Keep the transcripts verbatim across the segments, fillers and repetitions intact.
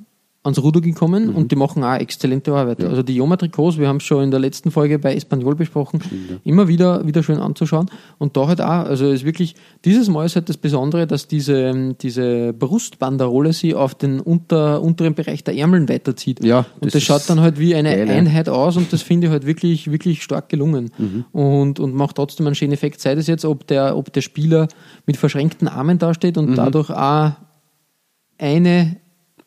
ans Ruder gekommen mhm. und die machen auch exzellente Arbeit. Ja. Also die Joma-Trikots, wir haben es schon in der letzten Folge bei Espanyol besprochen, Stimmt, ja. immer wieder, wieder schön anzuschauen. Und da halt auch, also ist wirklich, dieses Mal ist halt das Besondere, dass diese, diese Brustbanderole sie auf den unter, unteren Bereich der Ärmeln weiterzieht. Ja, das und das schaut dann halt wie eine geil, Einheit aus, und das finde ich halt wirklich, wirklich stark gelungen. Mhm. Und, und macht trotzdem einen schönen Effekt, sei das jetzt, ob der, ob der Spieler mit verschränkten Armen dasteht und mhm. dadurch auch eine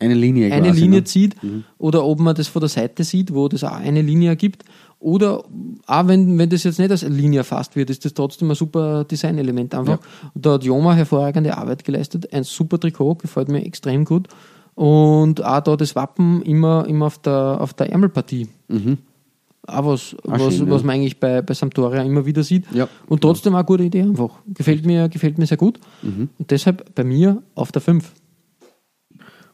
Eine Linie, eine quasi, Linie ne? zieht mhm. oder ob man das von der Seite sieht, wo das auch eine Linie gibt, oder auch wenn, wenn das jetzt nicht als Linie erfasst wird, ist das trotzdem ein super Designelement einfach. Ja. Da hat Joma hervorragende Arbeit geleistet, ein super Trikot, gefällt mir extrem gut, und auch da das Wappen immer, immer auf der, auf der Ärmelpartie. Mhm. Auch was, Ach, was, schön, was ja. man eigentlich bei, bei Sampdoria immer wieder sieht. Ja. Und trotzdem auch eine gute Idee einfach. Gefällt mir, gefällt mir sehr gut mhm. und deshalb bei mir auf der fünf.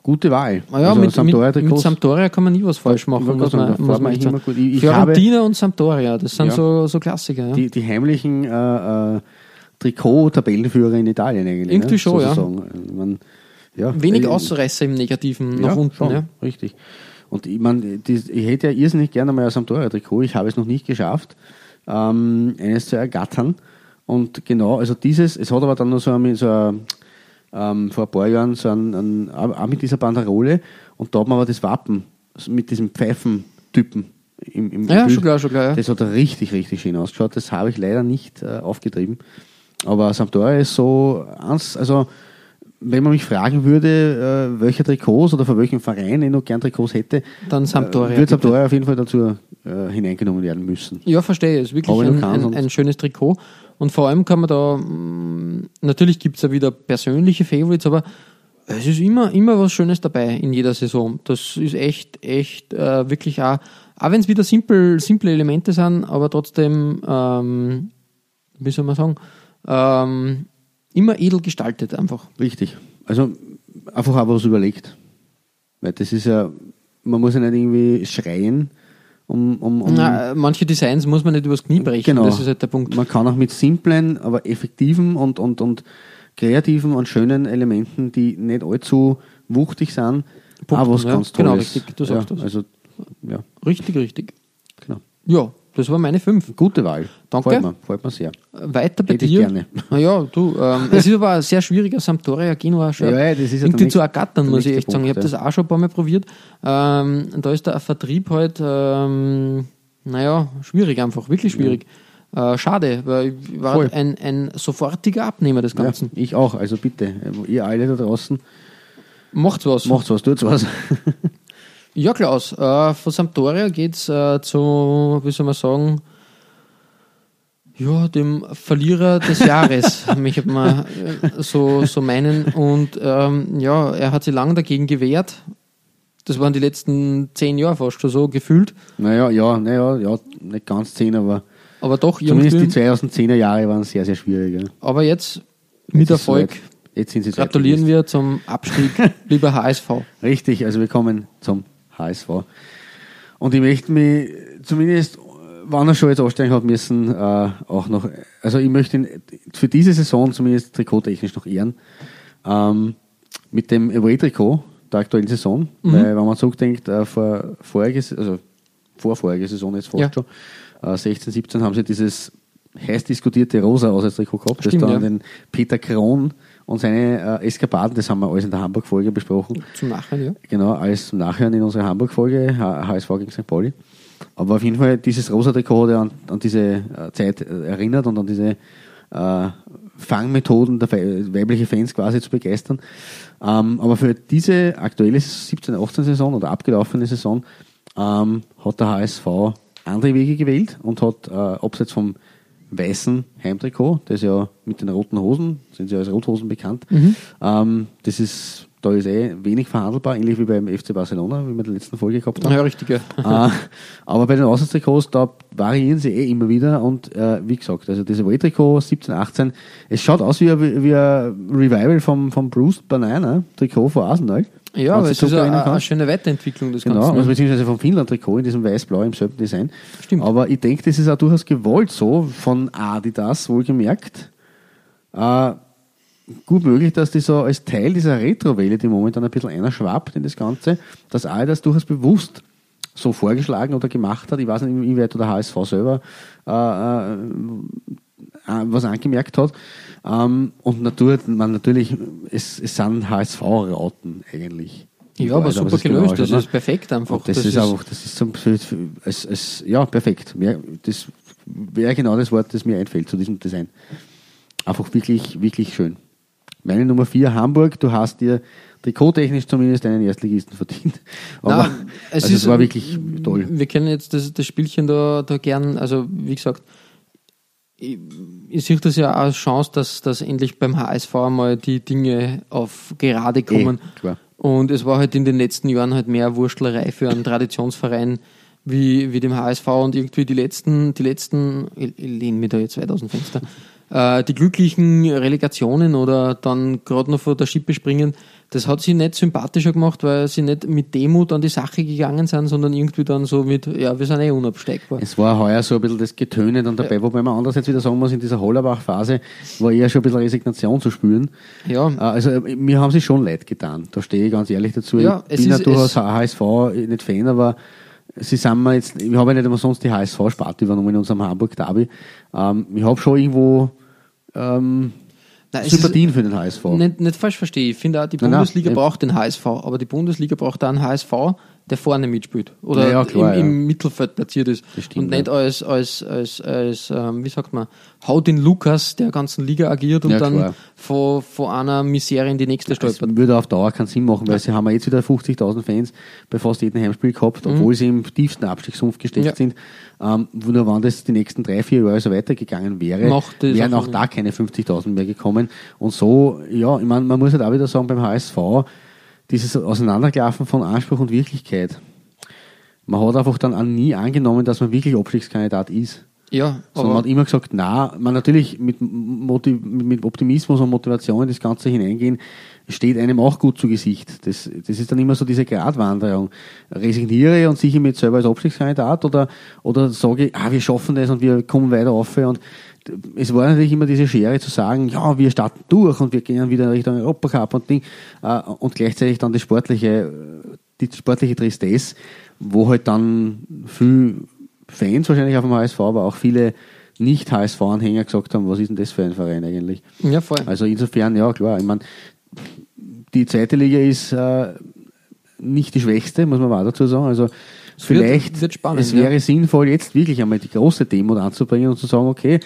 Gute Wahl. Ah ja, also mit, mit, mit Sampdoria kann man nie was falsch machen. Ja, muss man, muss man echt sagen. Ich, ich Fiorentina habe, und Sampdoria, das sind ja, so, so Klassiker. Ja. Die, die heimlichen äh, äh, Trikot-Tabellenführer in Italien eigentlich. Irgendwie ne? schon, so, ja. So man, ja. Wenig äh, Ausreißer im Negativen ja, nach unten. Schon, ja. Richtig. Und ich, mein, die, ich hätte ja irrsinnig gerne mal ein Sampdoria-Trikot, ich habe es noch nicht geschafft, ähm, eines zu ergattern. Und genau, also dieses, es hat aber dann noch so ein... So ein Ähm, vor ein paar Jahren, so ein, ein, auch mit dieser Banderole, und da hat man aber das Wappen mit diesem Pfeifentypen im, im Ja, Bild. schon klar, schon klar. Ja. Das hat richtig, richtig schön ausgeschaut. Das habe ich leider nicht äh, aufgetrieben. Aber Sampdoria ist so, eins, also wenn man mich fragen würde, äh, welche Trikots oder von welchem Verein ich noch gern Trikots hätte, dann Sampdoria, äh, wird Sampdoria auf jeden Fall dazu äh, hineingenommen werden müssen. Ja, verstehe. Es ist wirklich ein, ein, ein schönes Trikot. Und vor allem kann man da, natürlich gibt es ja wieder persönliche Favorites, aber es ist immer, immer was Schönes dabei in jeder Saison. Das ist echt, echt äh, wirklich auch, auch wenn es wieder simple, simple Elemente sind, aber trotzdem, ähm, wie soll man sagen, ähm, immer edel gestaltet einfach. Richtig. Also einfach auch was überlegt. Weil das ist ja, man muss ja nicht irgendwie schreien. Um, um, um Nein, manche Designs muss man nicht übers Knie brechen, genau. Das ist halt der Punkt. Man kann auch mit simplen, aber effektiven und, und, und kreativen und schönen Elementen, die nicht allzu wuchtig sind, Punkten, auch was ja, ganz Tolles. Genau, richtig, du sagst ja, das. Also, ja. Richtig, richtig. Genau. Ja, das war meine fünf. Gute Wahl. Danke. Freut mir, freut mir sehr. Weiter bei Hätte dir. Ich gerne. Naja, du, ähm, es ist aber ein sehr schwieriger Sampdoria Genua Shirt. Ja, ja, das ist ja irgendwie zu ergattern, muss ich echt sagen. Ich habe ja. das auch schon ein paar Mal probiert. Ähm, da ist der Vertrieb halt, ähm, naja, schwierig einfach, wirklich schwierig. Ja. Äh, schade, weil ich war halt ein, ein sofortiger Abnehmer des Ganzen. Ja, ich auch, also bitte, ihr alle da draußen. Macht's was. Macht's was, tut's was. Ja, Klaus, äh, von Sampdoria geht's äh, zu, wie soll man sagen, ja, dem Verlierer des Jahres. Ich habe mal äh, so, so meinen. Und ähm, ja, er hat sich lange dagegen gewehrt. Das waren die letzten zehn Jahre fast schon so gefühlt. Naja, ja, naja, ja, nicht ganz zehn, aber, aber doch zumindest irgendwie. Die zweitausendzehner Jahre waren sehr, sehr schwierig. Ja. Aber jetzt, jetzt mit Erfolg. Jetzt sind sie gratulieren gewesen. Wir zum Abstieg, lieber H S V. Richtig, also wir kommen zum H S V. Und ich möchte mich zumindest, wann er schon jetzt aussteigen hat müssen, äh, auch noch, also ich möchte ihn für diese Saison zumindest trikottechnisch noch ehren, ähm, mit dem Away-Trikot der aktuellen Saison, mhm. weil wenn man zurückdenkt, äh, vor vorige, also vorvorige Saison jetzt fast ja. schon, äh, sechzehn, siebzehn haben sie dieses heiß diskutierte rosa Auswärtstrikot gehabt, das da ja. an den Peter Krohn und seine äh, Eskapaden, das haben wir alles in der Hamburg-Folge besprochen. Zum Nachhören, ja. Genau, alles zum Nachhören in unserer Hamburg-Folge, H S V gegen Sankt Pauli. Aber auf jeden Fall, dieses rosa Trikot hat ja an, an diese äh, Zeit erinnert und an diese äh, Fangmethoden der weibliche Fans quasi zu begeistern. Ähm, aber für diese aktuelle siebzehn achtzehn Saison oder abgelaufene Saison ähm, hat der H S V andere Wege gewählt und hat äh, abseits vom weißen Heimtrikot, das ja mit den roten Hosen, sind sie als Rothosen bekannt, mhm. ähm, das ist, da ist eh wenig verhandelbar, ähnlich wie beim F C Barcelona, wie wir in der letzten Folge gehabt haben. Ja, richtig. äh, aber bei den Auswärtstrikots, da variieren sie eh immer wieder und äh, wie gesagt, also das Away-Trikot siebzehn achtzehn, es schaut aus wie ein, wie ein Revival vom, vom Bruce Banana-Trikot von Arsenal. Ja, aber es ist eine, eine schöne Weiterentwicklung des Ganzen. Genau, also beziehungsweise vom Finnland-Trikot in diesem weiß-blau im selben Design. Stimmt. Aber ich denke, das ist auch durchaus gewollt so, von Adidas wohlgemerkt. Äh, gut möglich, dass die so als Teil dieser Retro-Welle, die momentan ein bisschen einer schwappt in das Ganze, dass Adidas durchaus bewusst so vorgeschlagen oder gemacht hat. Ich weiß nicht, inwieweit der H S V selber äh, was angemerkt hat. Um, und natürlich, man, natürlich es, es sind H S V-Rauten eigentlich. Ja, aber super gelöst, das, das ist perfekt einfach. Das, das ist einfach, das ist zum, es, es, ja, perfekt. Das wäre genau das Wort, das mir einfällt zu diesem Design. Einfach wirklich, wirklich schön. Meine Nummer vier, Hamburg, du hast dir trikottechnisch zumindest einen Erstligisten verdient. Aber Nein, es also ist, war wirklich toll. Wir kennen jetzt das, das Spielchen da, da gern, also wie gesagt, Ich, ich sehe das ja auch als Chance, dass, dass endlich beim H S V mal die Dinge auf gerade kommen. Ey, und es war halt in den letzten Jahren halt mehr Wurschtlerei für einen Traditionsverein wie, wie dem H S V und irgendwie die letzten, die letzten, ich, ich lehne mich da jetzt weit aus dem Fenster, äh, die glücklichen Relegationen oder dann gerade noch vor der Schippe springen, das hat sie nicht sympathischer gemacht, weil sie nicht mit Demut an die Sache gegangen sind, sondern irgendwie dann so mit, ja, wir sind eh unabsteigbar. Es war heuer so ein bisschen das Getöne dann dabei, ja. Wobei man andererseits wieder sagen muss, in dieser Hollerbach-Phase war eher schon ein bisschen Resignation zu spüren. Ja. Also mir haben sie schon leid getan, da stehe ich ganz ehrlich dazu. Ja, ich bin ja durchaus H S V nicht Fan, aber sie sind mir jetzt, ich habe ja nicht immer sonst die H S V-Sparte übernommen in unserem Hamburg-Derby. Ähm, ich habe schon irgendwo... Ähm, Nein, Sympathien für den H S V. Nicht, nicht falsch verstehe. Ich finde auch, die nein, Bundesliga nein. braucht den H S V, aber die Bundesliga braucht auch einen H S V, der vorne mitspielt oder ja, klar, im, ja. im Mittelfeld platziert ist. Stimmt, und nicht ja. als, als, als, als ähm, wie sagt man, haut den Lukas der ganzen Liga agiert und ja, dann von, von einer Misere in die nächste stolpert. Das würde auf Dauer keinen Sinn machen, weil ja. sie haben ja jetzt wieder fünfzigtausend Fans bei fast jedem Heimspiel gehabt, obwohl mhm. sie im tiefsten Abstiegssumpf gesteckt ja. sind. Ähm, nur wenn das die nächsten drei, vier Jahre so weitergegangen wäre, wären auch da keine fünfzigtausend mehr gekommen. Und so, ja, ich meine, man muss halt auch wieder sagen, beim H S V, dieses Auseinanderklaffen von Anspruch und Wirklichkeit. Man hat einfach dann auch nie angenommen, dass man wirklich Abstiegskandidat ist. Ja, sondern man hat immer gesagt, na, man natürlich mit, Motiv- mit Optimismus und Motivation in das Ganze hineingehen, steht einem auch gut zu Gesicht. Das, das ist dann immer so diese Gratwanderung. Resigniere und sichere mich selber als Abstiegskandidat oder, oder sage, ah, wir schaffen das und wir kommen weiter auf. Und es war natürlich immer diese Schere zu sagen, ja, wir starten durch und wir gehen wieder in Richtung Europacup und Ding. Und gleichzeitig dann die sportliche, die sportliche Tristesse, wo halt dann viel Fans wahrscheinlich auf dem H S V, aber auch viele Nicht-H S V-Anhänger gesagt haben, was ist denn das für ein Verein eigentlich? Ja, voll. Also insofern, ja, klar. Ich meine, die zweite Liga ist äh, nicht die schwächste, muss man mal dazu sagen. Also es vielleicht, wird, wird spannend, es wäre ja. sinnvoll, jetzt wirklich einmal die große Demo anzubringen und zu sagen, okay,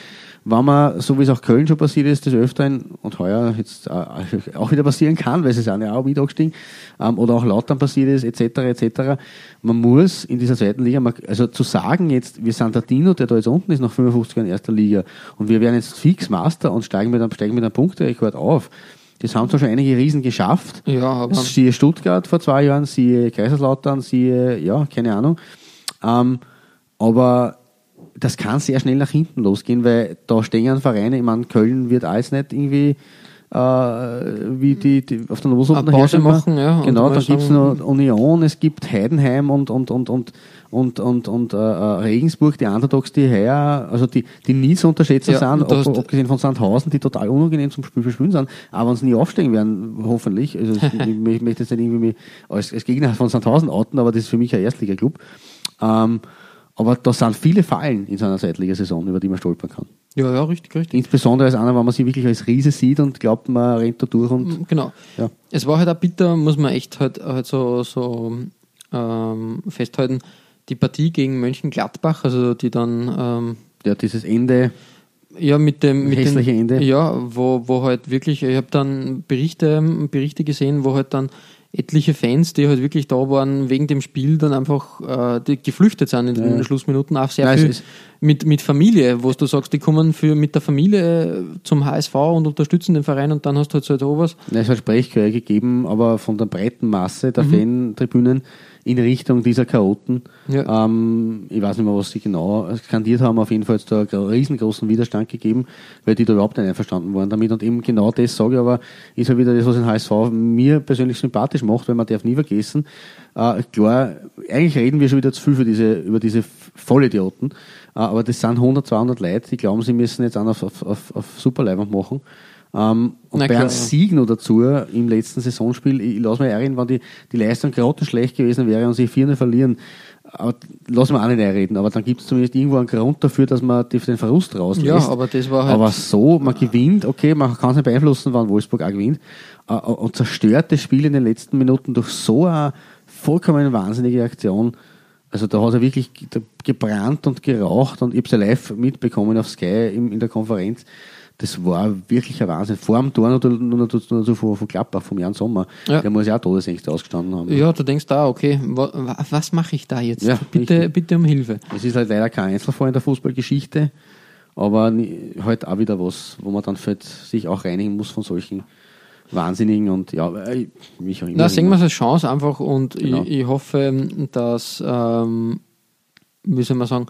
wenn man, so wie es auch Köln schon passiert ist, das Öfteren und heuer jetzt auch wieder passieren kann, weil es ist auch wieder angestiegen, ähm, oder auch Lautern passiert ist, et cetera, et cetera. Man muss in dieser zweiten Liga, also zu sagen jetzt, wir sind der Dino, der da jetzt unten ist, nach fünfundfünfzig Jahren erster Liga, und wir werden jetzt fix Master und steigen mit einem, steigen mit einem Punkterekord auf. Das haben zwar schon einige Riesen geschafft. Ja, aber siehe Stuttgart vor zwei Jahren, siehe Kaiserslautern, siehe, ja, keine Ahnung. Ähm, aber das kann sehr schnell nach hinten losgehen, weil da stehen Vereine, ich meine, Köln wird alles nicht irgendwie äh, wie die, die auf der Nose unten Pause machen, ja. Genau, dann gibt es noch Union, es gibt Heidenheim und und und und und und, und äh, Regensburg, die Underdogs, die her, also die, die nie zu unterschätzen ja, sind, ab, abgesehen von Sandhausen, die total unangenehm zum Spiel verspielen sind, aber uns nie aufsteigen werden, hoffentlich. Also ich, ich möchte jetzt nicht irgendwie mich als, als Gegner von Sandhausen outen, aber das ist für mich ein Erstliga-Club. Ähm, Aber da sind viele Fallen in so einer Zweitliga-Saison, über die man stolpern kann. Ja, ja, richtig, richtig. Insbesondere als einer, wenn man sie wirklich als Riese sieht und glaubt, man rennt da durch und... Genau. Ja. Es war halt auch bitter, muss man echt halt, halt so, so ähm, festhalten, die Partie gegen Mönchengladbach, also die dann... Ähm, ja, dieses Ende... Ja, mit dem mit hässliche den, Ende. Ja, wo, wo halt wirklich, ich habe dann Berichte, Berichte gesehen, wo halt dann etliche Fans, die halt wirklich da waren, wegen dem Spiel dann einfach äh, die geflüchtet sind in den ja. Schlussminuten auch sehr Nein, viel mit, mit Familie, wo du sagst, die kommen für, mit der Familie zum H S V und unterstützen den Verein und dann hast du halt so etwas. Halt es hat Sprechchöre gegeben, aber von der breiten Masse der mhm. Fantribünen in Richtung dieser Chaoten. Ja. Ähm, ich weiß nicht mehr, was sie genau skandiert haben. Auf jeden Fall hat es da einen riesengroßen Widerstand gegeben, weil die da überhaupt nicht einverstanden waren damit. Und eben genau das sage ich, aber ist halt wieder das, was den H S V mir persönlich sympathisch macht, weil man darf nie vergessen. Äh, klar, eigentlich reden wir schon wieder zu viel für diese, über diese Vollidioten, äh, aber das sind hundert, zweihundert Leute, die glauben, sie müssen jetzt einen auf, auf, auf, auf Superleibwand machen. Um, und Nein, bei einem Sieg noch dazu im letzten Saisonspiel, ich, ich lasse mich einreden, wenn die, die Leistung grottenschlecht gewesen wäre und sie vier null verlieren, aber lassen wir auch nicht einreden, aber dann gibt es zumindest irgendwo einen Grund dafür, dass man den Verlust rauslässt. Ja, aber das war halt... Aber so, man gewinnt, okay, man kann es nicht beeinflussen, wann Wolfsburg auch gewinnt, und zerstört das Spiel in den letzten Minuten durch so eine vollkommen wahnsinnige Aktion. Also da hat er wirklich gebrannt und geraucht und ich habe es ja live mitbekommen auf Sky in, in der Konferenz. Das war wirklich ein Wahnsinn. Vor dem Tor noch von Klapper, vom Jan Sommer. Ja. Der muss ja auch todesängst ausgestanden haben. Ja, du denkst da, okay, wa, was mache ich da jetzt? Ja, bitte, richtig. bitte um Hilfe. Es ist halt leider kein Einzelfall in der Fußballgeschichte, aber halt auch wieder was, wo man dann halt sich auch reinigen muss von solchen Wahnsinnigen und ja, mich auch immer. Da sehen wir es als Chance einfach und genau. ich, ich hoffe, dass, ähm, wie soll man sagen,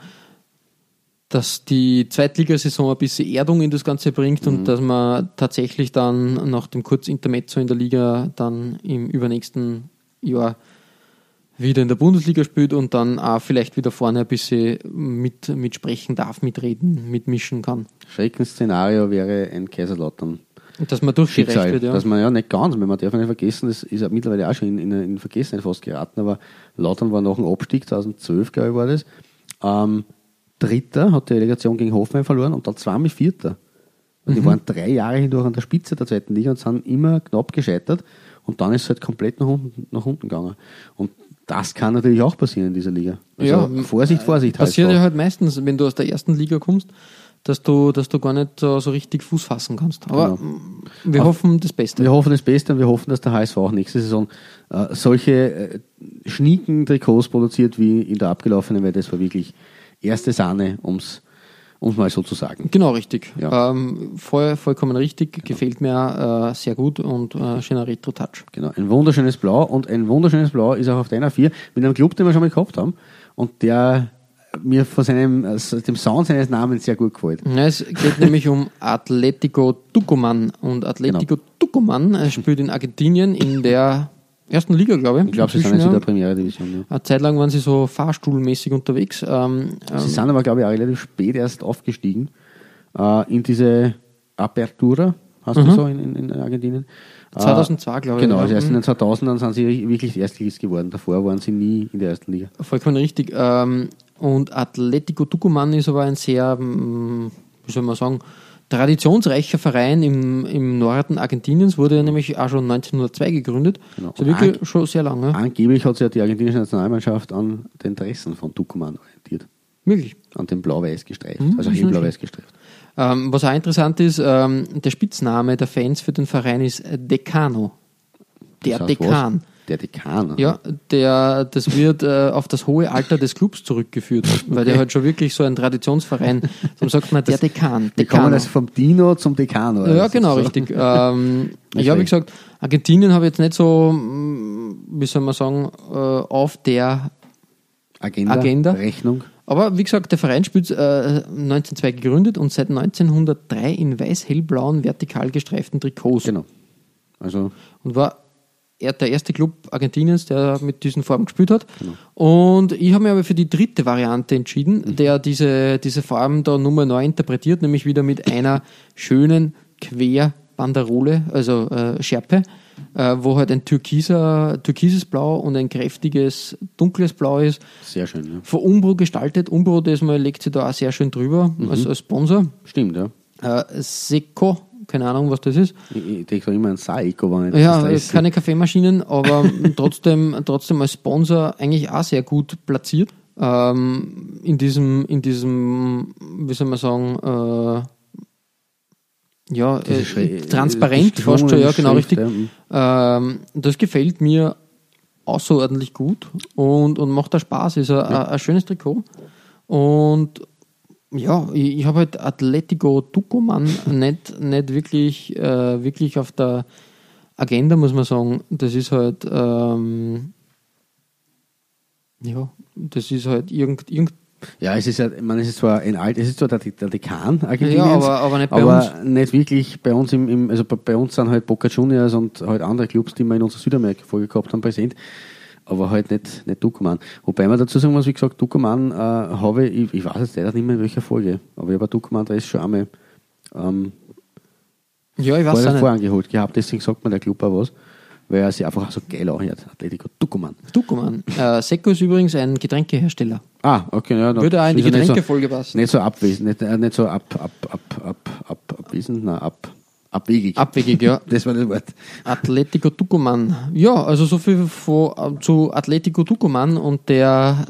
dass die Zweitligasaison ein bisschen Erdung in das Ganze bringt und mhm. dass man tatsächlich dann nach dem Kurzintermezzo in der Liga dann im übernächsten Jahr wieder in der Bundesliga spielt und dann auch vielleicht wieder vorne ein bisschen mit, mitsprechen darf, mitreden, mitmischen kann. Schreckensszenario wäre ein Kaiserslautern. Dass man durchgereicht wird, ja. Dass man ja nicht ganz, man darf nicht vergessen, das ist ja mittlerweile auch schon in, in, in Vergessenheit fast geraten, aber Lautern war nach dem Abstieg, zweitausendzwölf glaube ich war das, ähm, Dritter hat die Relegation gegen Hoffenheim verloren und dann zweimal Vierter. Und die mhm. waren drei Jahre hindurch an der Spitze der zweiten Liga und sind immer knapp gescheitert. Und dann ist es halt komplett nach unten, nach unten gegangen. Und das kann natürlich auch passieren in dieser Liga. Also ja, Vorsicht, Vorsicht. Äh, passiert ja halt meistens, wenn du aus der ersten Liga kommst, dass du, dass du gar nicht so, so richtig Fuß fassen kannst. Aber genau. wir Auf, hoffen das Beste. Wir hoffen das Beste und wir hoffen, dass der H S V auch nächste Saison äh, solche äh, schnieken Trikots produziert wie in der abgelaufenen, weil das war wirklich... Erste Sahne, ums ums mal so zu sagen. Genau, richtig. Ja. Ähm, voll, vollkommen richtig. Genau. Gefällt mir äh, sehr gut und äh, schöner Retro-Touch. Genau, ein wunderschönes Blau und ein wunderschönes Blau ist auch auf deiner vier mit einem Club, den wir schon mal gehabt haben und der mir von seinem dem Sound seines Namens sehr gut gefällt. Ja, es geht nämlich um Atlético Tucumán und Atlético genau. Tucumán spielt in Argentinien in der ersten Liga, glaube ich. Ich glaube, sie sind jetzt in der Primärdivision. Ja. Eine Zeit lang waren sie so fahrstuhlmäßig unterwegs. Ähm, sie sind aber, glaube ich, auch relativ spät erst aufgestiegen äh, in diese Apertura, hast mhm. du so, in, in Argentinien. zweitausendzwei, äh, glaube ich. Genau, also erst in den zweitausendern sind sie wirklich Erstligist geworden. Davor waren sie nie in der ersten Liga. Vollkommen richtig. Ähm, und Atlético Tucumán ist aber ein sehr, mh, wie soll man sagen, traditionsreicher Verein im, im Norden Argentiniens, wurde ja nämlich auch schon neunzehnhundertzwei gegründet. Genau. Also wirklich an, schon sehr lange. Angeblich hat sich ja die argentinische Nationalmannschaft an den Dressen von Tucumán orientiert. Möglich. An den Blau-Weiß gestreift. Mhm, also hellblau-weiß gestreift. Ähm, was auch interessant ist, ähm, der Spitzname der Fans für den Verein ist Decano. Der das heißt Dekan. Was? Der Dekan. Oder? Ja, der, das wird äh, auf das hohe Alter des Clubs zurückgeführt, weil okay. der halt schon wirklich so ein Traditionsverein, so sagt man, der das, Dekan. Wir kommen also vom Dino zum Dekan. Oder? Ja, das genau, so. Richtig. Ähm, ich habe gesagt, Argentinien habe jetzt nicht so, wie soll man sagen, äh, auf der Agenda, Agenda. Rechnung. Aber wie gesagt, der Verein spielt äh, neunzehnhundertzwei gegründet und seit neunzehnhundertdrei in weiß-hellblauen, vertikal gestreiften Trikots. Genau. Also und war der erste Club Argentiniens, der mit diesen Farben gespielt hat. Genau. Und ich habe mich aber für die dritte Variante entschieden, mhm. der diese, diese Farben da Nummer neu interpretiert, nämlich wieder mit einer schönen Quer Banderole, also äh, Schärpe, äh, wo halt ein türkiser, türkises Blau und ein kräftiges, dunkles Blau ist. Sehr schön, ja. Von Umbro gestaltet. Umbro, das mal legt sie da auch sehr schön drüber, mhm. als, als Sponsor. Stimmt, ja. Äh, Seko, keine Ahnung, was das ist. Ich denke immer an Saeco, war nicht. Ja, das keine Kaffeemaschinen, aber trotzdem, trotzdem als Sponsor eigentlich auch sehr gut platziert. Ähm, in diesem, in diesem, wie soll man sagen, äh, ja, äh, Schrei- transparent, fast schon, ja, genau Schrift, richtig. Ja. Ähm, das gefällt mir außerordentlich gut und, und macht da Spaß. Ist ein, ja. ein, ein schönes Trikot. Und ja, ich, ich habe halt Atlético Tucumán nicht, nicht wirklich, äh, wirklich auf der Agenda, muss man sagen. Das ist halt, ähm, ja, das ist halt irgend, irgend Ja, es ist ja, man ist zwar ein alt, es ist zwar der, der Dekan Argentiniens, ja, aber, aber, nicht, bei aber uns. nicht wirklich bei uns im, im also bei, bei uns sind halt Boca Juniors und halt andere Clubs, die wir in unserer Südamerika-Folge gehabt haben, präsent, aber halt nicht, nicht Tucumán. Wobei man dazu sagen muss, wie gesagt, Tucumán äh, habe ich, ich weiß jetzt leider nicht mehr in welcher Folge, aber ich habe Tucumán, da ist schon einmal ähm, ja, ich weiß vorher angeholt gehabt, deswegen sagt man der Club auch was. Weil er sich einfach so geil anhört. Atlético Tucumán. Tucumán. Äh, Seco ist übrigens ein Getränkehersteller. Ah, okay. Ja, würde auch in die Getränkefolge passen. Nicht so abwesend, nicht, nicht so ab, ab, ab, ab, ab, abwesend, nein, ab, abwegig. Abwegig, ja. Das war das Wort. Atlético Tucumán. Ja, also so viel von, zu Atlético Tucumán und der,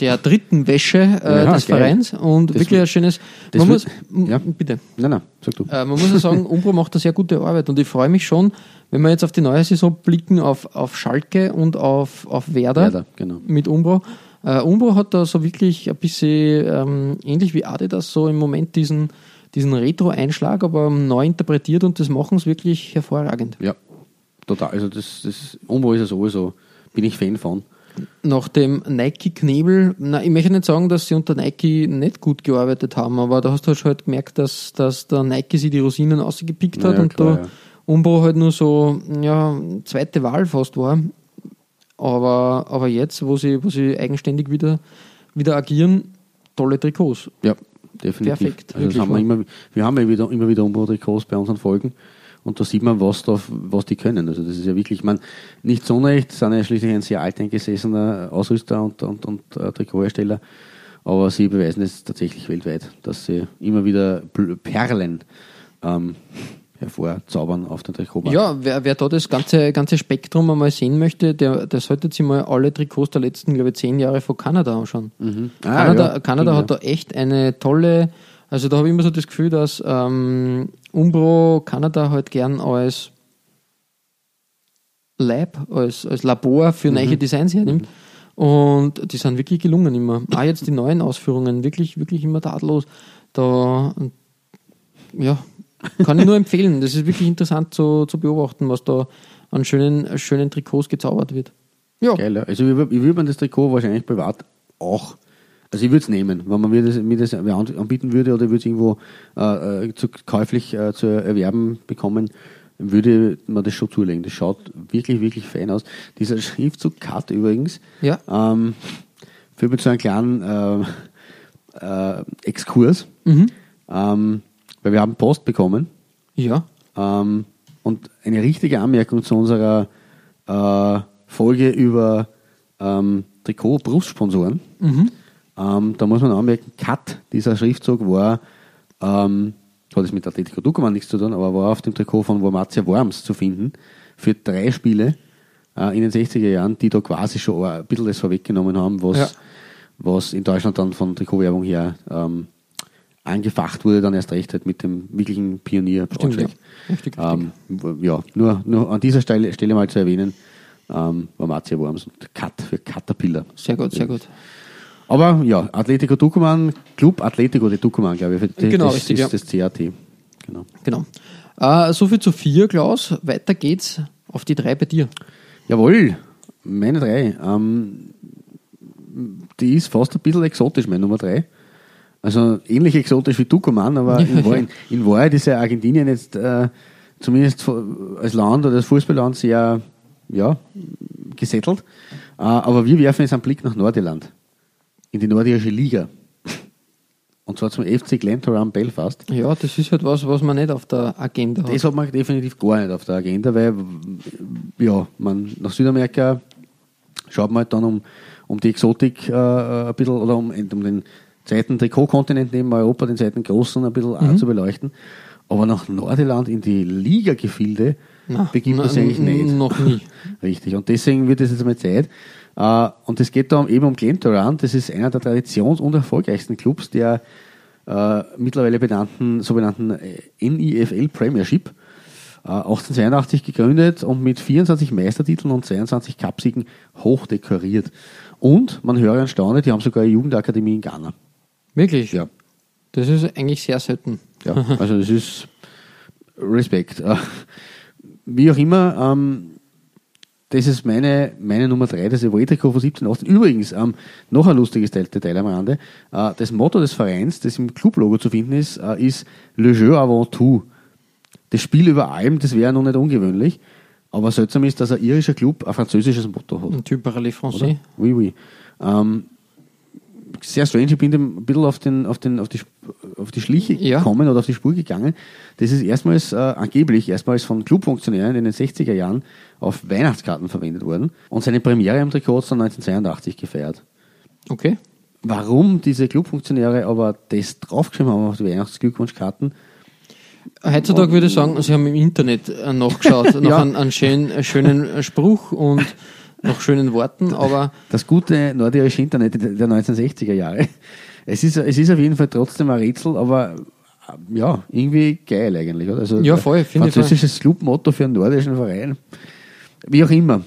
der dritten Wäsche äh, ja, des geil. Vereins. Und das wirklich wird, ein schönes... Man muss, wird, ja. Bitte. Nein, nein, sag du. Äh, man muss ja sagen, Umbro macht da sehr gute Arbeit und ich freue mich schon, wenn wir jetzt auf die neue Saison blicken, auf, auf Schalke und auf, auf Werder, Werder genau. mit Umbro. Äh, Umbro hat da so wirklich ein bisschen ähm, ähnlich wie Adidas so im Moment diesen, diesen Retro-Einschlag, aber neu interpretiert und das machen sie wirklich hervorragend. Ja, total. Also das, das Umbro ist ja sowieso, bin ich Fan von. Nach dem Nike-Knebel, na, ich möchte nicht sagen, dass sie unter Nike nicht gut gearbeitet haben, aber da hast du halt gemerkt, dass, dass der Nike sie die Rosinen rausgepickt hat, naja, und klar, da ja. Umbro halt nur so, ja, zweite Wahl fast war. Aber, aber jetzt, wo sie, wo sie eigenständig wieder, wieder agieren, tolle Trikots. Ja, definitiv. Perfekt. Also das haben wir, immer, wir haben ja wieder, immer wieder Umbro-Trikots bei unseren Folgen und da sieht man, was, da, was die können. Also das ist ja wirklich, ich meine, nicht so recht, sind ja schließlich ein sehr alteingesessener Ausrüster und, und, und uh, Trikothersteller, aber sie beweisen es tatsächlich weltweit, dass sie immer wieder Perlen ähm, hervorzaubern auf den Trikotmarkt. Ja, wer, wer da das ganze, ganze Spektrum einmal sehen möchte, der, der sollte sich mal alle Trikots der letzten, glaube ich, zehn Jahre von Kanada anschauen. Mhm. Ah, Kanada, ja. Kanada ja. hat da echt eine tolle, also da habe ich immer so das Gefühl, dass ähm, Umbro Kanada halt gern als Lab, als, als Labor für mhm. neue Designs hernimmt. Mhm. Und die sind wirklich gelungen immer. Auch jetzt die neuen Ausführungen, wirklich, wirklich immer tadellos. Da, ja, kann ich nur empfehlen. Das ist wirklich interessant zu, zu beobachten, was da an schönen, schönen Trikots gezaubert wird. Ja. Geil, ja. Also ich würde mir das Trikot wahrscheinlich privat auch, also ich würde es nehmen, wenn man mir das, mir das anbieten würde oder würde es irgendwo äh, zu, käuflich äh, zu erwerben bekommen, würde man das schon zulegen. Das schaut wirklich, wirklich fein aus. Dieser Schriftzug Cut übrigens, ja. ähm, führt mich zu einem kleinen äh, äh, Exkurs. Mhm. Ähm, Weil wir haben Post bekommen. Ja. Ähm, und eine richtige Anmerkung zu unserer äh, Folge über ähm, Trikot-Brustsponsoren. Mhm. Ähm, da muss man anmerken, Cut, dieser Schriftzug war, ähm, hat es mit Atlético Tucumán nichts zu tun, aber war auf dem Trikot von Wormatia Worms zu finden für drei Spiele äh, in den sechziger Jahren, die da quasi schon ein bisschen das vorweggenommen haben, was, ja. was in Deutschland dann von Trikotwerbung her ähm, angefacht wurde, dann erst recht halt mit dem wirklichen Pionier-Projekt. Ja. Richtig, richtig. Ähm, ja, nur, nur an dieser Stelle, Stelle mal zu erwähnen, ähm, Wormatia Worms und Cut für Caterpillar. Sehr gut, sehr gut. Aber ja, Atlético Tucumán, Club Atlético de Tucumán, glaube ich. Das, genau, das richtig, ist ja. das C A T. Genau. genau. Äh, Soviel zu vier, Klaus. Weiter geht's auf die drei bei dir. Jawohl, meine drei. Ähm, die ist fast ein bisschen exotisch, meine Nummer drei. Also ähnlich exotisch wie Tucumán, aber ja, in, Wahr, ja. in, in Wahrheit ist ja Argentinien jetzt äh, zumindest als Land oder als Fußballland sehr ja, gesettelt. Äh, aber wir werfen jetzt einen Blick nach Nordirland, in die nordirische Liga. Und zwar zum F C Glentoran Belfast. Ja, das ist halt was, was man nicht auf der Agenda hat. Das hat man definitiv gar nicht auf der Agenda, weil ja, man nach Südamerika schaut man halt dann um, um die Exotik äh, ein bisschen, oder um, um den zweiten Trikotkontinent neben Europa, den zweiten großen, ein bisschen mhm. zu beleuchten. Aber nach Nordirland in die Liga-Gefilde na, beginnt na, das eigentlich n- nicht. Noch nie. Richtig. Und deswegen wird es jetzt mal Zeit. Uh, und es geht da eben um Glentoran, das ist einer der traditions- und erfolgreichsten Clubs der uh, mittlerweile benannten, sogenannten N I F L Premiership. Uh, achtzehnhundertzweiundachtzig gegründet und mit vierundzwanzig Meistertiteln und zweiundzwanzig Cupsiegen hochdekoriert. Und, man höre und staune, die haben sogar eine Jugendakademie in Ghana. Wirklich? Ja. Das ist eigentlich sehr selten. Ja, also das ist Respekt. Uh, wie auch immer, ähm, das ist meine, meine Nummer drei, das Evo-Trikot von siebzehn achtzehn. Übrigens, ähm, noch ein lustiges Detail am Rande. Äh, das Motto des Vereins, das im Clublogo zu finden ist, äh, ist Le Jeu avant tout. Das Spiel über allem, das wäre noch nicht ungewöhnlich. Aber seltsam ist, dass ein irischer Club ein französisches Motto hat. Un tu parles français? Oui, oui. Ähm, sehr strange, ich bin dem ein bisschen auf, den, auf, den, auf, die, auf die Schliche ja. gekommen oder auf die Spur gegangen. Das ist erstmals, äh, angeblich erstmals von Clubfunktionären in den sechziger Jahren auf Weihnachtskarten verwendet worden. Und seine Premiere im Trikot hat dann neunzehnhundertzweiundachtzig gefeiert. Okay. Warum diese Clubfunktionäre aber das draufgeschrieben haben auf die Weihnachtsglückwunschkarten? Heutzutage würde ich sagen, sie haben im Internet nachgeschaut, nach ja. einem, einem schönen, schönen Spruch und nach schönen Worten, aber... Das gute nordirische Internet der neunzehnhundertsechziger Jahre. Es ist, es ist auf jeden Fall trotzdem ein Rätsel, aber... Ja, irgendwie geil eigentlich, oder? Also ja, voll, finde ich. Französisches Clubmotto für einen nordischen Verein. Wie auch immer.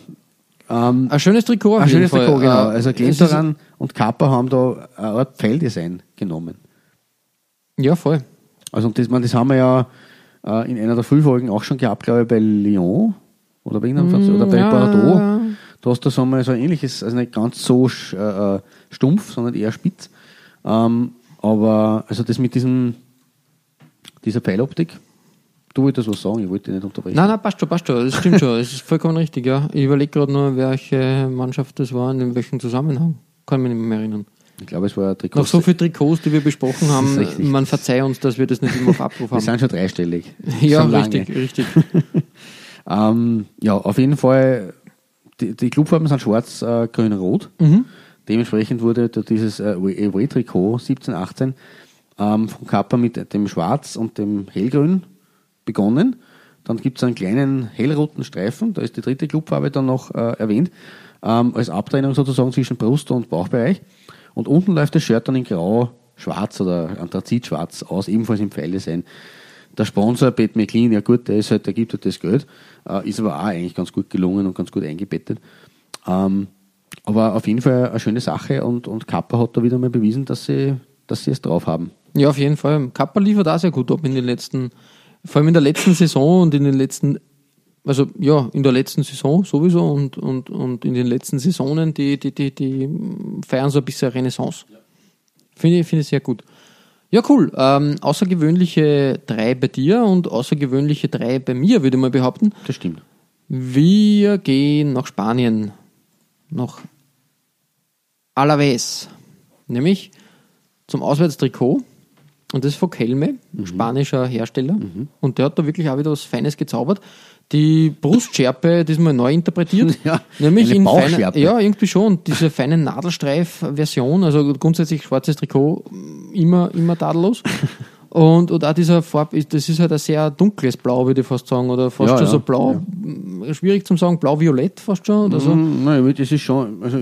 Ähm, ein schönes Trikot. Ein schönes Trikot, Fall. Genau. Also Glentoran und Kappa haben da eine Art Pfeildesign genommen. Ja, voll. Also das, man, das haben wir ja äh, in einer der Frühfolgen auch schon gehabt, glaube ich, bei Lyon oder bei irgendeinem Franz- mm, oder bei ja, Bordeaux. Ja. Da hast du so ein ähnliches, also nicht ganz so äh, stumpf, sondern eher spitz. Ähm, aber also das mit diesem... Diese Pfeiloptik, du wolltest was sagen, ich wollte dich nicht unterbrechen. Nein, nein, passt schon, passt schon, das stimmt schon, es ist vollkommen richtig, ja. Ich überlege gerade nur, welche Mannschaft das war und in welchem Zusammenhang, kann mich nicht mehr erinnern. Ich glaube, es war ein Trikot. Nach so vielen Trikots, die wir besprochen haben, man verzeiht uns, dass wir das nicht immer auf Abruf haben. Wir sind schon dreistellig. Ja, richtig, richtig. ähm, ja, auf jeden Fall, die, die Clubfarben sind schwarz, äh, grün, rot. Mhm. Dementsprechend wurde dieses äh, Away-Trikot siebzehn achtzehn von Kappa mit dem Schwarz und dem Hellgrün begonnen. Dann gibt es einen kleinen hellroten Streifen, da ist die dritte Clubfarbe dann noch äh, erwähnt, ähm, als Abtrennung sozusagen zwischen Brust- und Bauchbereich. Und unten läuft das Shirt dann in grau-schwarz oder anthrazitschwarz aus, ebenfalls im Pfeildesign. Der Sponsor, Pat McLean, ja gut, der, ist halt, der gibt halt das Geld, äh, ist aber auch eigentlich ganz gut gelungen und ganz gut eingebettet. Ähm, aber auf jeden Fall eine schöne Sache und, und Kappa hat da wieder mal bewiesen, dass sie, dass sie es drauf haben. Ja, auf jeden Fall. Kappa liefert auch sehr gut ab in den letzten, vor allem in der letzten Saison und in den letzten, also ja, in der letzten Saison sowieso und, und, und in den letzten Saisonen, die, die, die, die feiern so ein bisschen Renaissance. Finde ich, finde ich sehr gut. Ja, cool. Ähm, außergewöhnliche drei bei dir und außergewöhnliche drei bei mir, würde ich mal behaupten. Das stimmt. Wir gehen nach Spanien, nach Alavés, nämlich zum Auswärtstrikot. Und das ist von Kelme, mhm. spanischer Hersteller. Mhm. Und der hat da wirklich auch wieder was Feines gezaubert. Die Brustschärpe, diesmal neu interpretiert. Ja, nämlich in feine, ja, irgendwie schon. Diese feine Nadelstreif-Version. Also grundsätzlich schwarzes Trikot, immer, immer tadellos. und, und auch dieser Farbe, das ist halt ein sehr dunkles Blau, würde ich fast sagen. Oder fast ja, schon ja. so blau, ja. schwierig zu sagen, blau-violett fast schon. Oder so. Nein, das ist schon... Also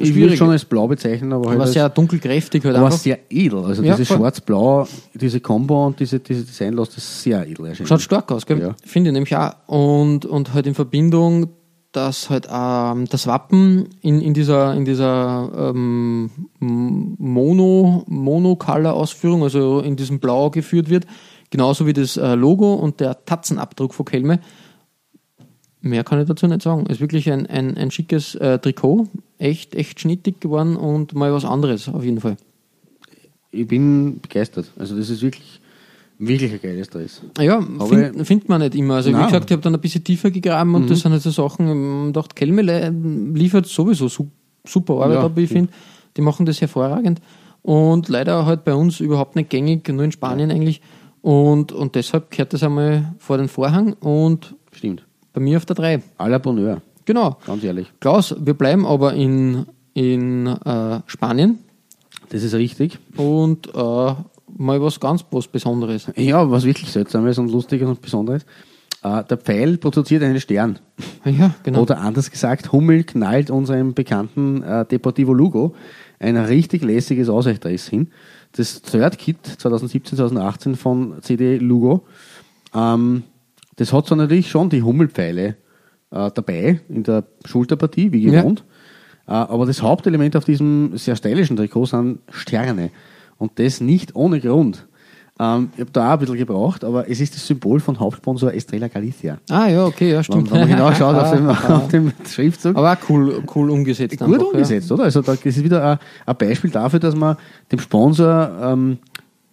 ich würde schon als blau bezeichnen, aber halt. War sehr dunkelkräftig halt. War sehr edel. Also ja, dieses voll. Schwarz-Blau, diese Combo und diese, diese Designlast, das ist sehr edel. Erscheint. Schaut stark aus, gell? Ja. Finde ich nämlich auch. Und, und halt in Verbindung, dass halt ähm, das Wappen in, in dieser, in dieser ähm, Mono, Mono-Color-Ausführung, also in diesem Blau geführt wird, genauso wie das äh, Logo und der Tatzenabdruck von Kelme. Mehr kann ich dazu nicht sagen. Es ist wirklich ein, ein, ein schickes äh, Trikot. Echt, echt schnittig geworden und mal was anderes, auf jeden Fall. Ich bin begeistert. Also das ist wirklich, wirklich ein geiles Dress. Ja, findet find man nicht immer. Also nein. Wie gesagt, ich habe dann ein bisschen tiefer gegraben und mhm. das sind halt so Sachen, ich dachte, Kelme liefert sowieso super Arbeit, ja, aber ich finde, die machen das hervorragend. und leider halt bei uns überhaupt nicht gängig, nur in Spanien eigentlich. Und, und deshalb gehört das einmal vor den Vorhang und stimmt. Bei mir auf der drei. À la Bonheur. Genau. Ganz ehrlich. Klaus, wir bleiben aber in, in äh, Spanien. Das ist richtig. Und äh, mal was ganz was Besonderes. Ja, was wirklich Seltsames und Lustiges und Besonderes. Äh, der Pfeil produziert einen Stern. Ja, genau. Oder anders gesagt, Hummel knallt unserem bekannten äh, Deportivo Lugo ein richtig lässiges Ausweichtress hin. Das Third Kit zwanzig siebzehn zwanzig achtzehn von C D Lugo, ähm, das hat so natürlich schon die Hummelpfeile äh, dabei in der Schulterpartie, wie gewohnt. Ja. Äh, aber das Hauptelement auf diesem sehr stylischen Trikot sind Sterne. Und das nicht ohne Grund. Ähm, ich habe da auch ein bisschen gebraucht, aber es ist das Symbol von Hauptsponsor Estrella Galicia. Ah ja, okay, ja stimmt. Wenn, wenn man genau schaut auf dem, auf dem Schriftzug. Aber auch cool, cool umgesetzt. Gut einfach, umgesetzt, ja. Oder? Also da, das ist wieder ein, ein Beispiel dafür, dass man dem Sponsor ähm,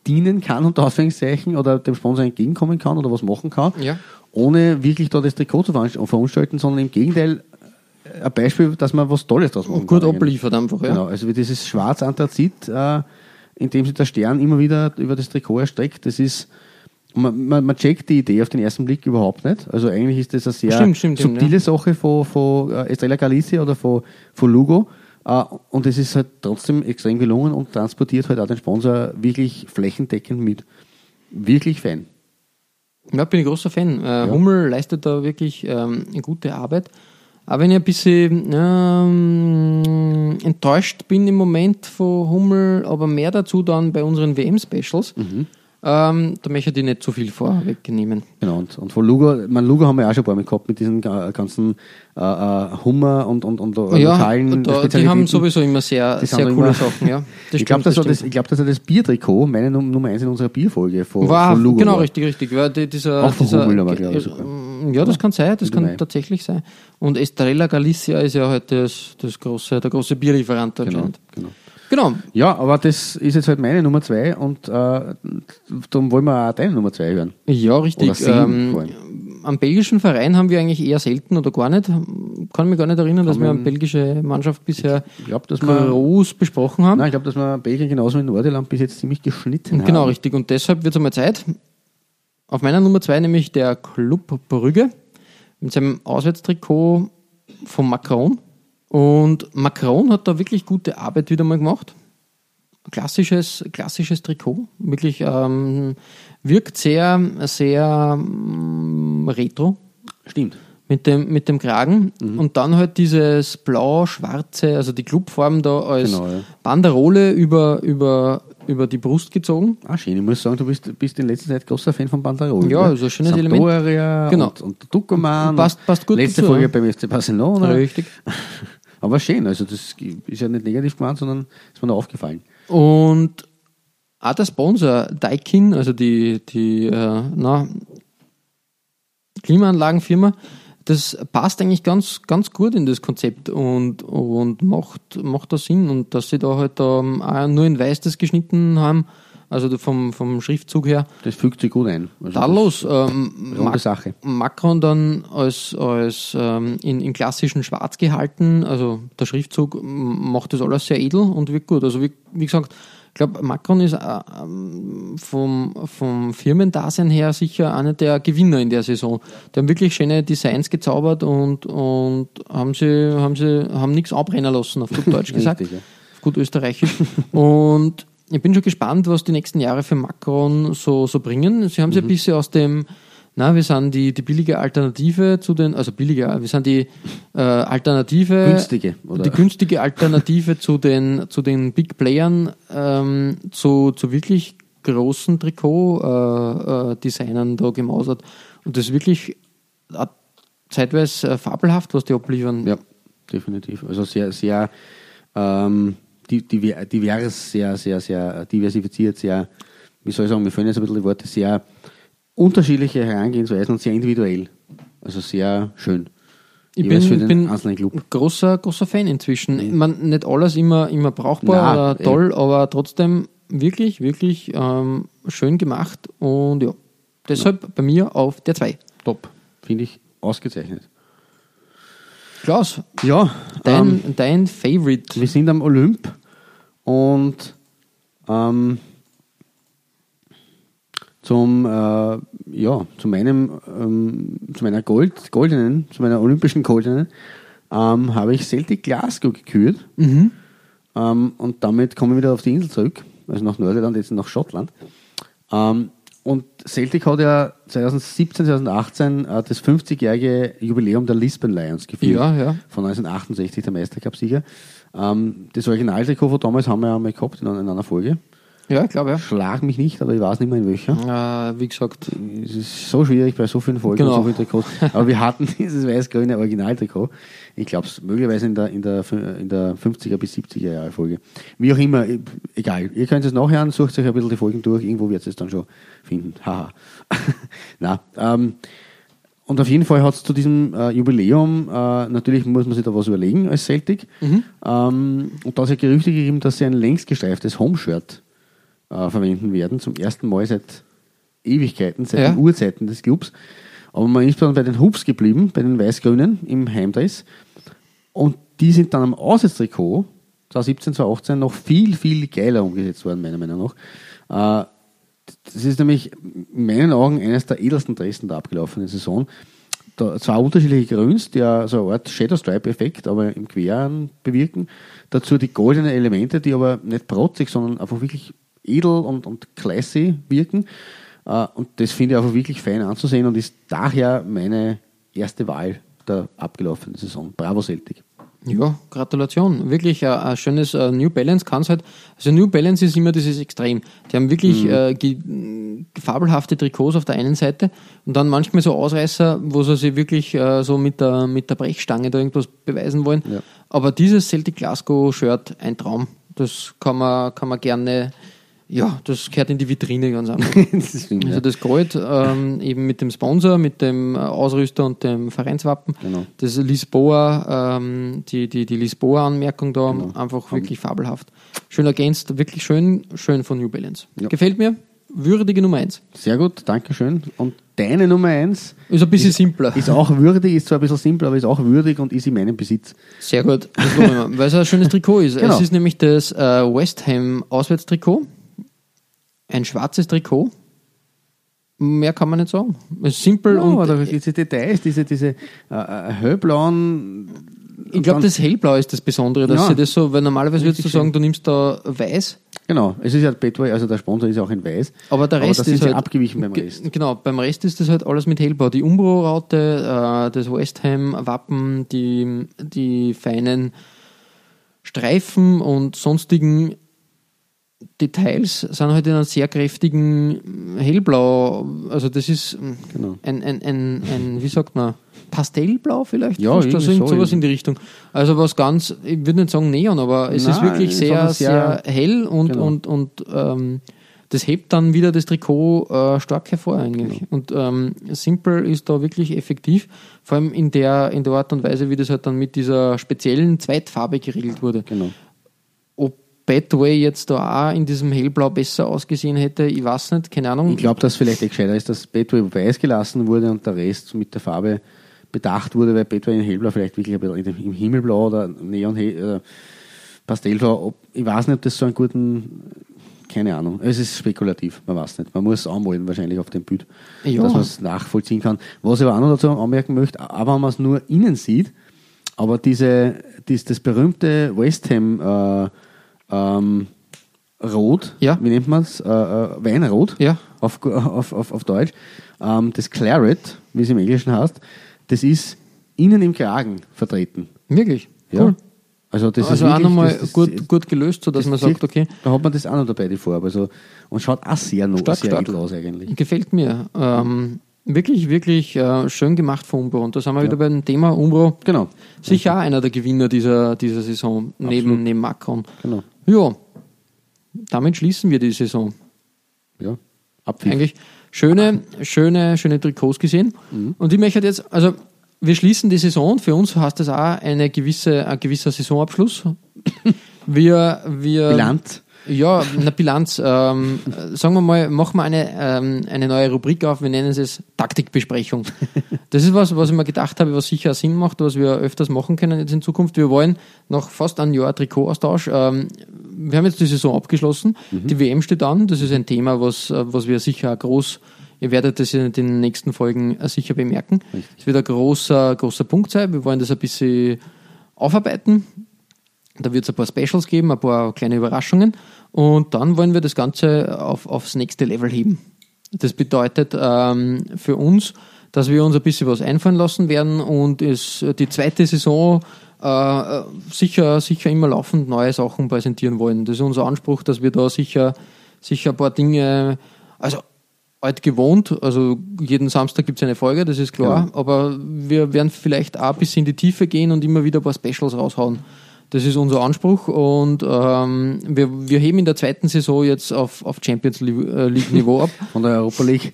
dienen kann, unter Anführungszeichen, oder dem Sponsor entgegenkommen kann oder was machen kann, ja. Ohne wirklich da das Trikot zu verunstalten, sondern im Gegenteil ein Beispiel, dass man was Tolles draus machen kann. Gut abliefert einfach, ja. Genau, also wie dieses Schwarz-Anthrazit, äh, indem sich der Stern immer wieder über das Trikot erstreckt. Das ist, man, man, man checkt die Idee auf den ersten Blick überhaupt nicht. Also eigentlich ist das eine sehr stimmt, stimmt, subtile ja. Sache von, von Estrella Galicia oder von, von Lugo. Und es ist halt trotzdem extrem gelungen und transportiert halt auch den Sponsor wirklich flächendeckend mit. Wirklich Fan. Ja, bin ich großer Fan. Ja. Hummel leistet da wirklich ähm, eine gute Arbeit. Aber wenn ich ein bisschen ähm, enttäuscht bin im Moment von Hummel, aber mehr dazu dann bei unseren W M-Specials, mhm. ähm, da möchte ich die nicht zu viel vorwegnehmen. Genau, und, und von Lugo, mein Lugo haben wir auch schon ein paar Mal gehabt mit diesen ganzen äh, Hummer und, und, und lokalen ja, Spezialitäten. Die haben sowieso immer sehr, sehr coole immer, Sachen, ja. Das ich glaube, das, das, glaub, das war das Biertrikot, meine Nummer eins in unserer Bierfolge von, war, von Lugo. Genau, war. richtig, richtig. Ja, die, dieser, auch von dieser, Hummel, aber äh, glaube ich sogar. Ja, das kann sein, das kann tatsächlich sein. Und Estrella Galicia ist ja heute halt das, das große, der große Bierlieferant anscheinend. Genau, genau. genau. Ja, aber das ist jetzt halt meine Nummer zwei und äh, darum wollen wir auch deine Nummer zwei hören. Ja, richtig. Oder sehen, ähm, am belgischen Verein haben wir eigentlich eher selten oder gar nicht. Kann mich gar nicht erinnern, kann dass wir eine belgische Mannschaft bisher glaub, dass groß wir, besprochen haben. Nein, ich glaube, dass wir Belgien genauso wie Nordirland bis jetzt ziemlich geschnitten haben. Genau, richtig. Und deshalb wird es einmal Zeit. Auf meiner Nummer zwei nämlich der Club Brügge mit seinem Auswärtstrikot von Macron. Und Macron hat da wirklich gute Arbeit wieder mal gemacht. Klassisches, klassisches Trikot. Wirklich ähm, wirkt sehr, sehr ähm, retro. Stimmt. Mit dem, mit dem Kragen. Mhm. Und dann halt dieses blau-schwarze, also die Clubform da als genau, ja. Banderole über, über über die Brust gezogen. Ah, schön. Ich muss sagen, du bist, bist in letzter Zeit großer Fan von Banderole. Ja, also ein schönes Element. Sampdoria genau. und, und Tucumán. Passt, passt gut letzte dazu, Folge beim F C Barcelona. Richtig. Aber schön. Also das ist ja nicht negativ gemeint, sondern ist mir da aufgefallen. Und auch der Sponsor Daikin, also die, die äh, na, Klimaanlagenfirma, das passt eigentlich ganz, ganz gut in das Konzept und, und macht, macht da Sinn. Und dass sie da halt um, auch nur in Weiß das geschnitten haben, also vom, vom Schriftzug her. Das fügt sich gut ein. Also tadellos. Ähm, Ma- Sache. Macron dann als, als ähm, in, in klassischen Schwarz gehalten, also der Schriftzug macht das alles sehr edel und wirkt gut. Also wie, wie gesagt, ich glaube, Macron ist vom, vom Firmendasein her sicher einer der Gewinner in der Saison. Die haben wirklich schöne Designs gezaubert und, und haben sie, haben sie, haben nichts abrennen lassen, auf gut Deutsch gesagt. Richtig, ja. Auf gut Österreichisch. Und ich bin schon gespannt, was die nächsten Jahre für Macron so, so bringen. Sie haben sich mhm. ein bisschen aus dem, na, wir sind die, die billige Alternative zu den, also billiger, wir sind die äh, Alternative, günstige, oder? die günstige Alternative zu den zu den Big Playern, ähm, zu, zu wirklich großen Trikot-Designern äh, äh, da gemausert. Und das ist wirklich äh, zeitweise äh, fabelhaft, was die abliefern. Ja, definitiv. Also sehr, sehr ähm, divers, sehr, sehr, sehr diversifiziert, sehr, wie soll ich sagen, mir fehlen jetzt ein bisschen die Worte, sehr unterschiedliche Herangehensweisen und sehr individuell. Also sehr schön. Ich bin, für den bin einzelnen Club. Großer, großer Fan inzwischen. Ich mein, nicht alles immer, immer brauchbar Nein, oder toll, ey. aber trotzdem wirklich, wirklich ähm, schön gemacht. Und ja, deshalb ja. bei mir auf der zwei. Top. Finde ich ausgezeichnet. Klaus, ja, dein, ähm, dein Favorite. Wir sind am Olymp und Ähm, zum, äh, ja, zu meinem, ähm, zu meiner Gold, goldenen, zu meiner olympischen goldenen, ähm, habe ich Celtic Glasgow gekürt. Mhm. Ähm, und damit komme ich wieder auf die Insel zurück, also nach Nordirland, jetzt nach Schottland. Ähm, und Celtic hat ja zwanzig siebzehn, zwanzig achtzehn äh, das fünfzigjährige Jubiläum der Lisbon Lions geführt. Ja, ja. Von neunzehnhundertachtundsechzig, der Meistercup-Sieger. Ähm, das Originaltrikot von damals haben wir ja mal gehabt in einer Folge. Ja, ich glaube, ja. Schlag mich nicht, aber ich weiß nicht mehr in welcher. Äh, wie gesagt. Es ist so schwierig bei so vielen Folgen, genau, und so vielen Trikots. Aber wir hatten dieses weiß-grüne Originaltrikot. Ich glaube es möglicherweise in der, in der, in der fünfziger bis siebziger Jahre Folge. Wie auch immer, egal. Ihr könnt es nachhören, sucht euch ein bisschen die Folgen durch. Irgendwo wird es dann schon finden. Haha. Na, ähm, und auf jeden Fall hat es zu diesem äh, Jubiläum, äh, natürlich muss man sich da was überlegen als Celtic. Mhm. Ähm, und da hat es ja Gerüchte gegeben, dass sie ein längst gestreiftes Homeshirt Äh, verwenden werden, zum ersten Mal seit Ewigkeiten, seit ja. den Urzeiten des Clubs. Aber man ist dann bei den Hubs geblieben, bei den Weiß-Grünen im Heimdress. Und die sind dann am Auswärtstrikot zwanzig siebzehn, zwanzig achtzehn noch viel, viel geiler umgesetzt worden, meiner Meinung nach. Äh, das ist nämlich in meinen Augen eines der edelsten Dressen der abgelaufenen Saison. Da zwei unterschiedliche Grüns, die ja so eine Art Shadow-Stripe-Effekt, aber im Queren bewirken. Dazu die goldenen Elemente, die aber nicht protzig, sondern einfach wirklich edel und, und classy wirken. Uh, und das finde ich einfach wirklich fein anzusehen und ist daher meine erste Wahl der abgelaufenen Saison. Bravo Celtic. Ja, Gratulation. Wirklich ein, ein schönes uh, New Balance kann es halt. Also New Balance ist immer dieses Extrem. Die haben wirklich mhm. äh, ge- fabelhafte Trikots auf der einen Seite und dann manchmal so Ausreißer, wo sie sich wirklich äh, so mit der, mit der Brechstange da irgendwas beweisen wollen. Ja. Aber dieses Celtic Glasgow-Shirt, ein Traum. Das kann man, kann man gerne... Ja, das gehört in die Vitrine ganz einfach. Das stimmt, also das Gold ähm, eben mit dem Sponsor, mit dem Ausrüster und dem Vereinswappen. Genau. Das Lisboa, ähm, die, die, die Lisboa-Anmerkung da, genau, einfach wirklich fabelhaft. Schön ergänzt, wirklich schön, schön von New Balance. Ja. Gefällt mir, würdige Nummer eins. Sehr gut, danke schön. Und deine Nummer eins ist ein bisschen ist, simpler. Ist auch würdig, ist zwar ein bisschen simpler, aber ist auch würdig und ist in meinem Besitz. Sehr gut, das wollen wir mal, weil es ein schönes Trikot ist. Genau. Es ist nämlich das äh, West Ham Auswärtstrikot. Ein schwarzes Trikot. Mehr kann man nicht sagen. Es ist simpel. Ja, und aber äh, diese Details, diese, diese äh, hellblauen... Ich glaube, das Hellblau ist das Besondere, dass ja, sie das so, weil normalerweise würdest du sagen, du nimmst da weiß. Genau, es ist ja Betway, also der Sponsor ist ja auch in weiß. Aber der Rest aber ist halt abgewichen beim Rest. Genau, beim Rest ist das halt alles mit Hellblau. Die Umbro-Raute, äh, das West Ham-Wappen, die, die feinen Streifen und sonstigen Details sind halt in einem sehr kräftigen Hellblau, also das ist genau. ein, ein, ein, ein, wie sagt man, Pastellblau vielleicht? Ja, das ist so sowas in die Richtung. Also was ganz, ich würde nicht sagen Neon, aber es Nein, ist wirklich sehr, sehr, sehr hell und, genau. und, und ähm, das hebt dann wieder das Trikot äh, stark hervor eigentlich. Genau. Und ähm, Simple ist da wirklich effektiv, vor allem in der, in der Art und Weise, wie das halt dann mit dieser speziellen Zweitfarbe geregelt wurde. Genau. Betway jetzt da auch in diesem Hellblau besser ausgesehen hätte, ich weiß nicht, keine Ahnung. Ich glaube, dass vielleicht eh gescheiter ist, dass Betway weiß gelassen wurde und der Rest mit der Farbe bedacht wurde, weil Betway in Hellblau vielleicht wirklich im Himmelblau oder Neon oder Pastellblau, ob, ich weiß nicht, ob das so einen guten, keine Ahnung, es ist spekulativ, man weiß nicht, man muss es anmalen wahrscheinlich auf dem Bild, ja, dass man es nachvollziehen kann. Was ich aber auch noch dazu anmerken möchte, aber wenn man es nur innen sieht, aber diese, dies, das berühmte West Ham äh, Ähm, Rot, ja, wie nennt man es? Äh, äh, Weinrot, ja, auf, auf, auf, auf Deutsch. Ähm, das Claret, wie es im Englischen heißt, das ist innen im Kragen vertreten. Wirklich? Ja. Cool. Also, das also ist wirklich, auch nochmal gut, gut gelöst, sodass man sagt, okay. Da hat man das auch noch dabei, die Farbe. Also, und schaut auch sehr, noch, stark, sehr stark edel aus eigentlich. Gefällt mir. Ähm, wirklich, wirklich äh, schön gemacht von Umbro. Und da sind wir ja wieder beim Thema Umbro. Genau. Sicher okay. auch einer der Gewinner dieser, dieser Saison, neben, neben Macron. Genau. Ja, damit schließen wir die Saison. Ja, abfiel. Eigentlich schöne, schöne, schöne Trikots gesehen. Mhm. Und ich möchte jetzt, also wir schließen die Saison. Für uns heißt das auch eine gewisse, ein gewisser Saisonabschluss. Wir, wir, Bilanz. Ja, eine Bilanz. Ähm, sagen wir mal, machen wir eine, ähm, eine neue Rubrik auf. Wir nennen es Taktikbesprechung. Das ist was, was ich mir gedacht habe, was sicher Sinn macht, was wir öfters machen können jetzt in Zukunft. Wir wollen noch fast ein Jahr Trikot-Austausch ähm, wir haben jetzt die Saison abgeschlossen, mhm. die W M steht an, das ist ein Thema, was, was wir sicher groß, ihr werdet das in den nächsten Folgen sicher bemerken. Es wird ein großer, großer Punkt sein, wir wollen das ein bisschen aufarbeiten, da wird es ein paar Specials geben, ein paar kleine Überraschungen und dann wollen wir das Ganze auf, aufs nächste Level heben. Das bedeutet ähm, für uns, dass wir uns ein bisschen was einfallen lassen werden und es die zweite Saison äh, sicher, sicher immer laufend neue Sachen präsentieren wollen. Das ist unser Anspruch, dass wir da sicher, sicher ein paar Dinge, also alt gewohnt, also jeden Samstag gibt es eine Folge, das ist klar, ja. aber wir werden vielleicht auch ein bisschen in die Tiefe gehen und immer wieder ein paar Specials raushauen. Das ist unser Anspruch und ähm, wir, wir heben in der zweiten Saison jetzt auf, auf Champions League-Niveau ab. Von der Europa League.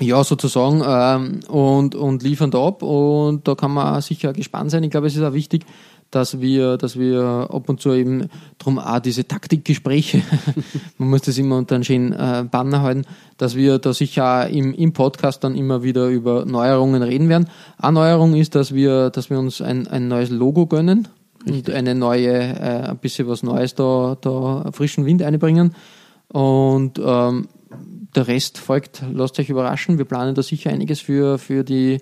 Ja, sozusagen, ähm, und, und liefern da ab und da kann man sicher gespannt sein. Ich glaube, es ist auch wichtig, dass wir, dass wir ab und zu eben drum auch diese Taktikgespräche, man muss das immer unter einen schönen äh, Banner halten, dass wir da sicher im, im Podcast dann immer wieder über Neuerungen reden werden. Eine Neuerung ist, dass wir, dass wir uns ein, ein neues Logo gönnen und eine neue, äh, ein bisschen was Neues da, da frischen Wind einbringen und ähm, der Rest folgt, lasst euch überraschen. Wir planen da sicher einiges für, für, die,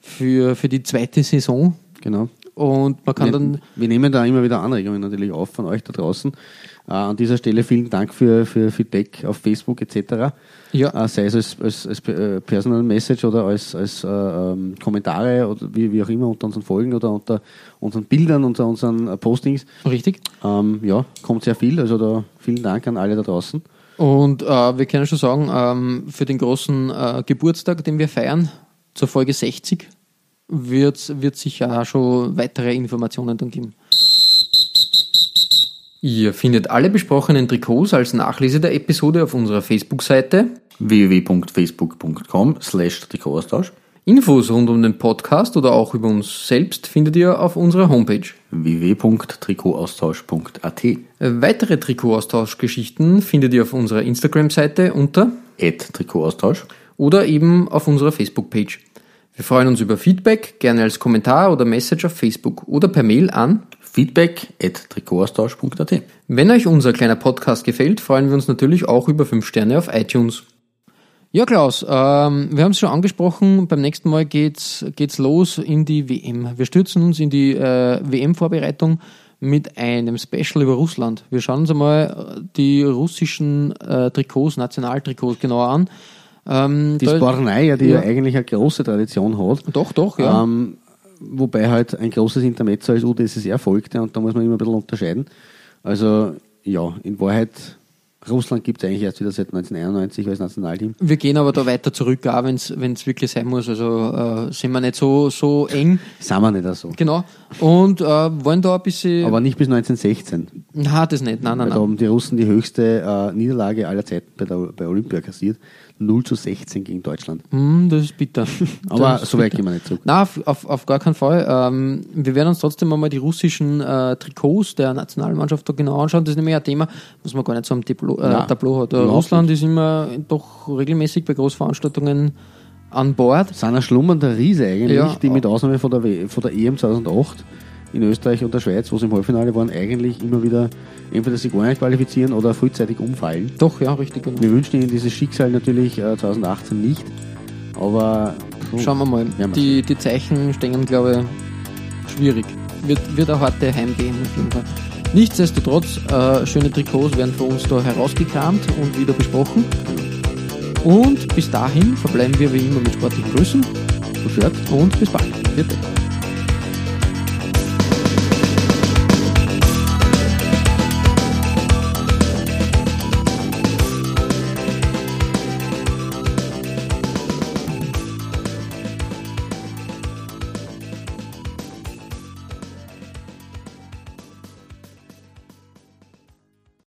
für, für die zweite Saison. Genau. Und man kann wir, dann. Wir nehmen da immer wieder Anregungen natürlich auf von euch da draußen. Äh, an dieser Stelle vielen Dank für, für Feedback auf Facebook et cetera. Ja. Äh, sei es als, als, als Personal Message oder als, als äh, ähm, Kommentare oder wie, wie auch immer unter unseren Folgen oder unter unseren Bildern, unter unseren Postings. Richtig. Ähm, ja, kommt sehr viel. Also da vielen Dank an alle da draußen. Und äh, wir können schon sagen, ähm, für den großen äh, Geburtstag, den wir feiern, zur Folge sechzig, wird es sicher auch schon weitere Informationen dann geben. Ihr findet alle besprochenen Trikots als Nachlese der Episode auf unserer Facebook-Seite w w w punkt facebook punkt com slash Trikot-Austausch. Infos rund um den Podcast oder auch über uns selbst findet ihr auf unserer Homepage w w w punkt trikotaustausch punkt a t. Weitere Trikotaustausch-Geschichten findet ihr auf unserer Instagram-Seite unter at trikotaustausch oder eben auf unserer Facebook-Page. Wir freuen uns über Feedback, gerne als Kommentar oder Message auf Facebook oder per Mail an feedback at trikotaustausch punkt a t. Wenn euch unser kleiner Podcast gefällt, freuen wir uns natürlich auch über fünf Sterne auf iTunes. Ja, Klaus, ähm, wir haben es schon angesprochen, beim nächsten Mal geht's geht's los in die W M. Wir stürzen uns in die äh, W M-Vorbereitung mit einem Special über Russland. Wir schauen uns einmal die russischen äh, Trikots, Nationaltrikots genauer an. Ähm, die Spornaya, die ja. ja eigentlich eine große Tradition hat. Doch, doch, ja. Ähm, wobei halt ein großes Intermezzo als U d S S R folgte und da muss man immer ein bisschen unterscheiden. Also, ja, in Wahrheit... Russland gibt es eigentlich erst wieder seit neunzehnhunderteinundneunzig als Nationalteam. Wir gehen aber da weiter zurück, auch wenn es wirklich sein muss. Also äh, sind wir nicht so, so eng. Sind wir nicht auch so. Genau. Und äh, wollen da ein bisschen... Aber nicht bis neunzehnhundertsechzehn. Nein, das nicht. Nein, nein, da nein. haben die Russen die höchste äh, Niederlage aller Zeiten bei, der, bei Olympia kassiert. null zu sechzehn gegen Deutschland. Mm, das ist bitter. aber ist so weit bitter. Gehen wir nicht zurück. Nein, auf, auf, auf gar keinen Fall. Ähm, wir werden uns trotzdem einmal die russischen äh, Trikots der Nationalmannschaft da genau anschauen. Das ist nämlich ein Thema, was man gar nicht so am Diplo- äh, Tableau hat. Äh, Russland ist immer doch regelmäßig bei Großveranstaltungen an Bord. Das ist ein schlummernder Riese eigentlich, ja, die mit Ausnahme von der, w- von der E M zweitausendacht in Österreich und der Schweiz, wo sie im Halbfinale waren, eigentlich immer wieder entweder sich gar nicht qualifizieren oder frühzeitig umfallen. Doch, ja, richtig. Genau. Wir wünschen ihnen dieses Schicksal natürlich äh, zweitausendachtzehn nicht, aber... So. Schauen wir mal. Ja, die, die Zeichen stehen, glaube ich, schwierig. Wird, wird auch harte Heim-W M auf jeden Fall. Nichtsdestotrotz, äh, schöne Trikots werden für uns da herausgekramt und wieder besprochen. Und bis dahin verbleiben wir wie immer mit sportlichen Grüßen. So, und bis bald. Bitte.